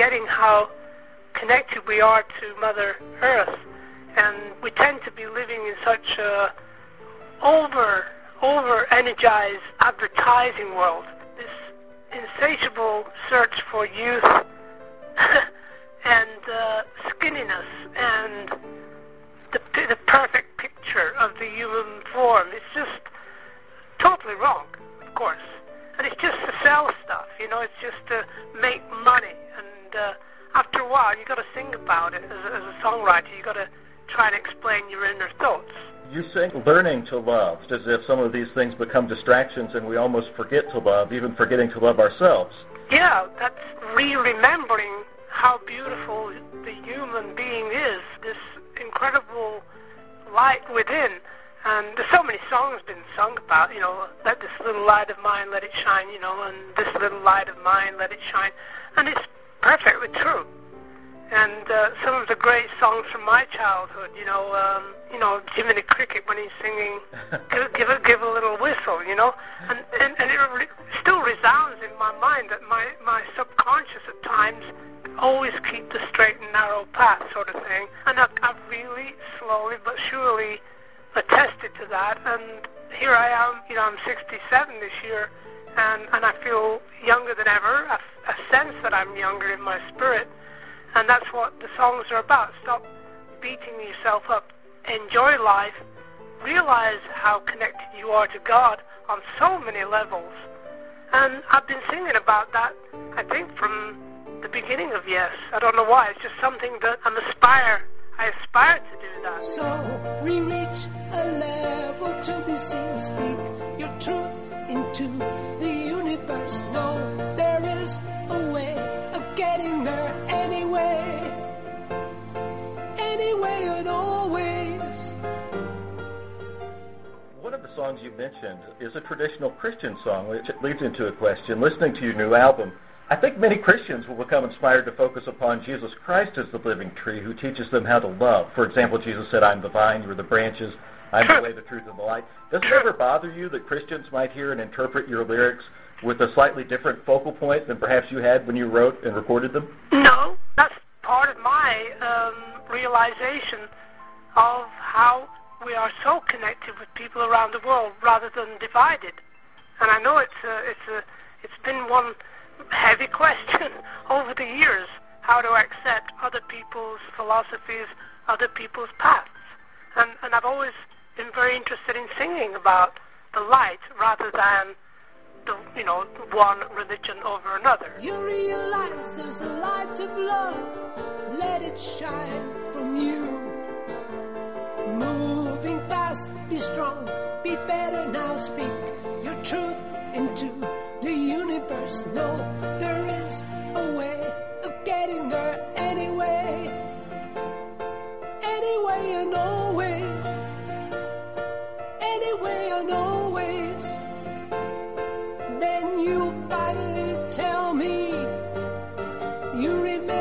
forgetting how connected we are to Mother Earth. And we tend to be living in such a over-energized advertising world. This insatiable search for youth and skinniness and the perfect picture of the human form. It's just totally wrong, of course. And it's just to sell stuff, you know, it's just to make money. And after a while, you've got to think about it as a songwriter. You've got to try and explain your inner thoughts. You say learning to love, as if some of these things become distractions and we almost forget to love, even forgetting to love ourselves. Yeah, that's re-remembering how beautiful the human being is, this incredible light within. And there's so many songs been sung about, you know, let this little light of mine, let it shine, you know, and this little light of mine, let it shine. And it's perfectly true. And some of the great songs from my childhood, you know, Jiminy the Cricket when he's singing, give a little whistle, you know, and it still resounds in my mind that my subconscious at times always keep the straight and narrow path sort of thing, and I've really slowly but surely attested to that, and here I am, you know, I'm 67 this year, and I feel younger than ever. I sense that I'm younger in my spirit. And that's what the songs are about. Stop beating yourself up. Enjoy life. Realize how connected you are to God on so many levels. And I've been singing about that, I think, from the beginning of Yes. I don't know why. It's just something that I aspire to do that. So we reach a level to be seen. Speak your truth into the universe. No, there is a way of getting there. Anyway and always. One of the songs you mentioned is a traditional Christian song, which leads into a question. Listening to your new album, I think many Christians will become inspired to focus upon Jesus Christ as the living tree who teaches them how to love. For example, Jesus said, I'm the vine, you're the branches, I'm the way, the truth, and the light. Does it ever bother you that Christians might hear and interpret your lyrics with a slightly different focal point than perhaps you had when you wrote and recorded them? No, that's part of my realization of how we are so connected with people around the world rather than divided. And I know it's been one heavy question over the years, how to accept other people's philosophies, other people's paths. And I've always been very interested in singing about the light rather than one religion over another. You realize there's a light of love, let it shine from you. Moving fast, be strong, be better now, speak your truth into the universe. No, there is a way of getting there anyway and always, anyway and always. Then you finally tell me you remember.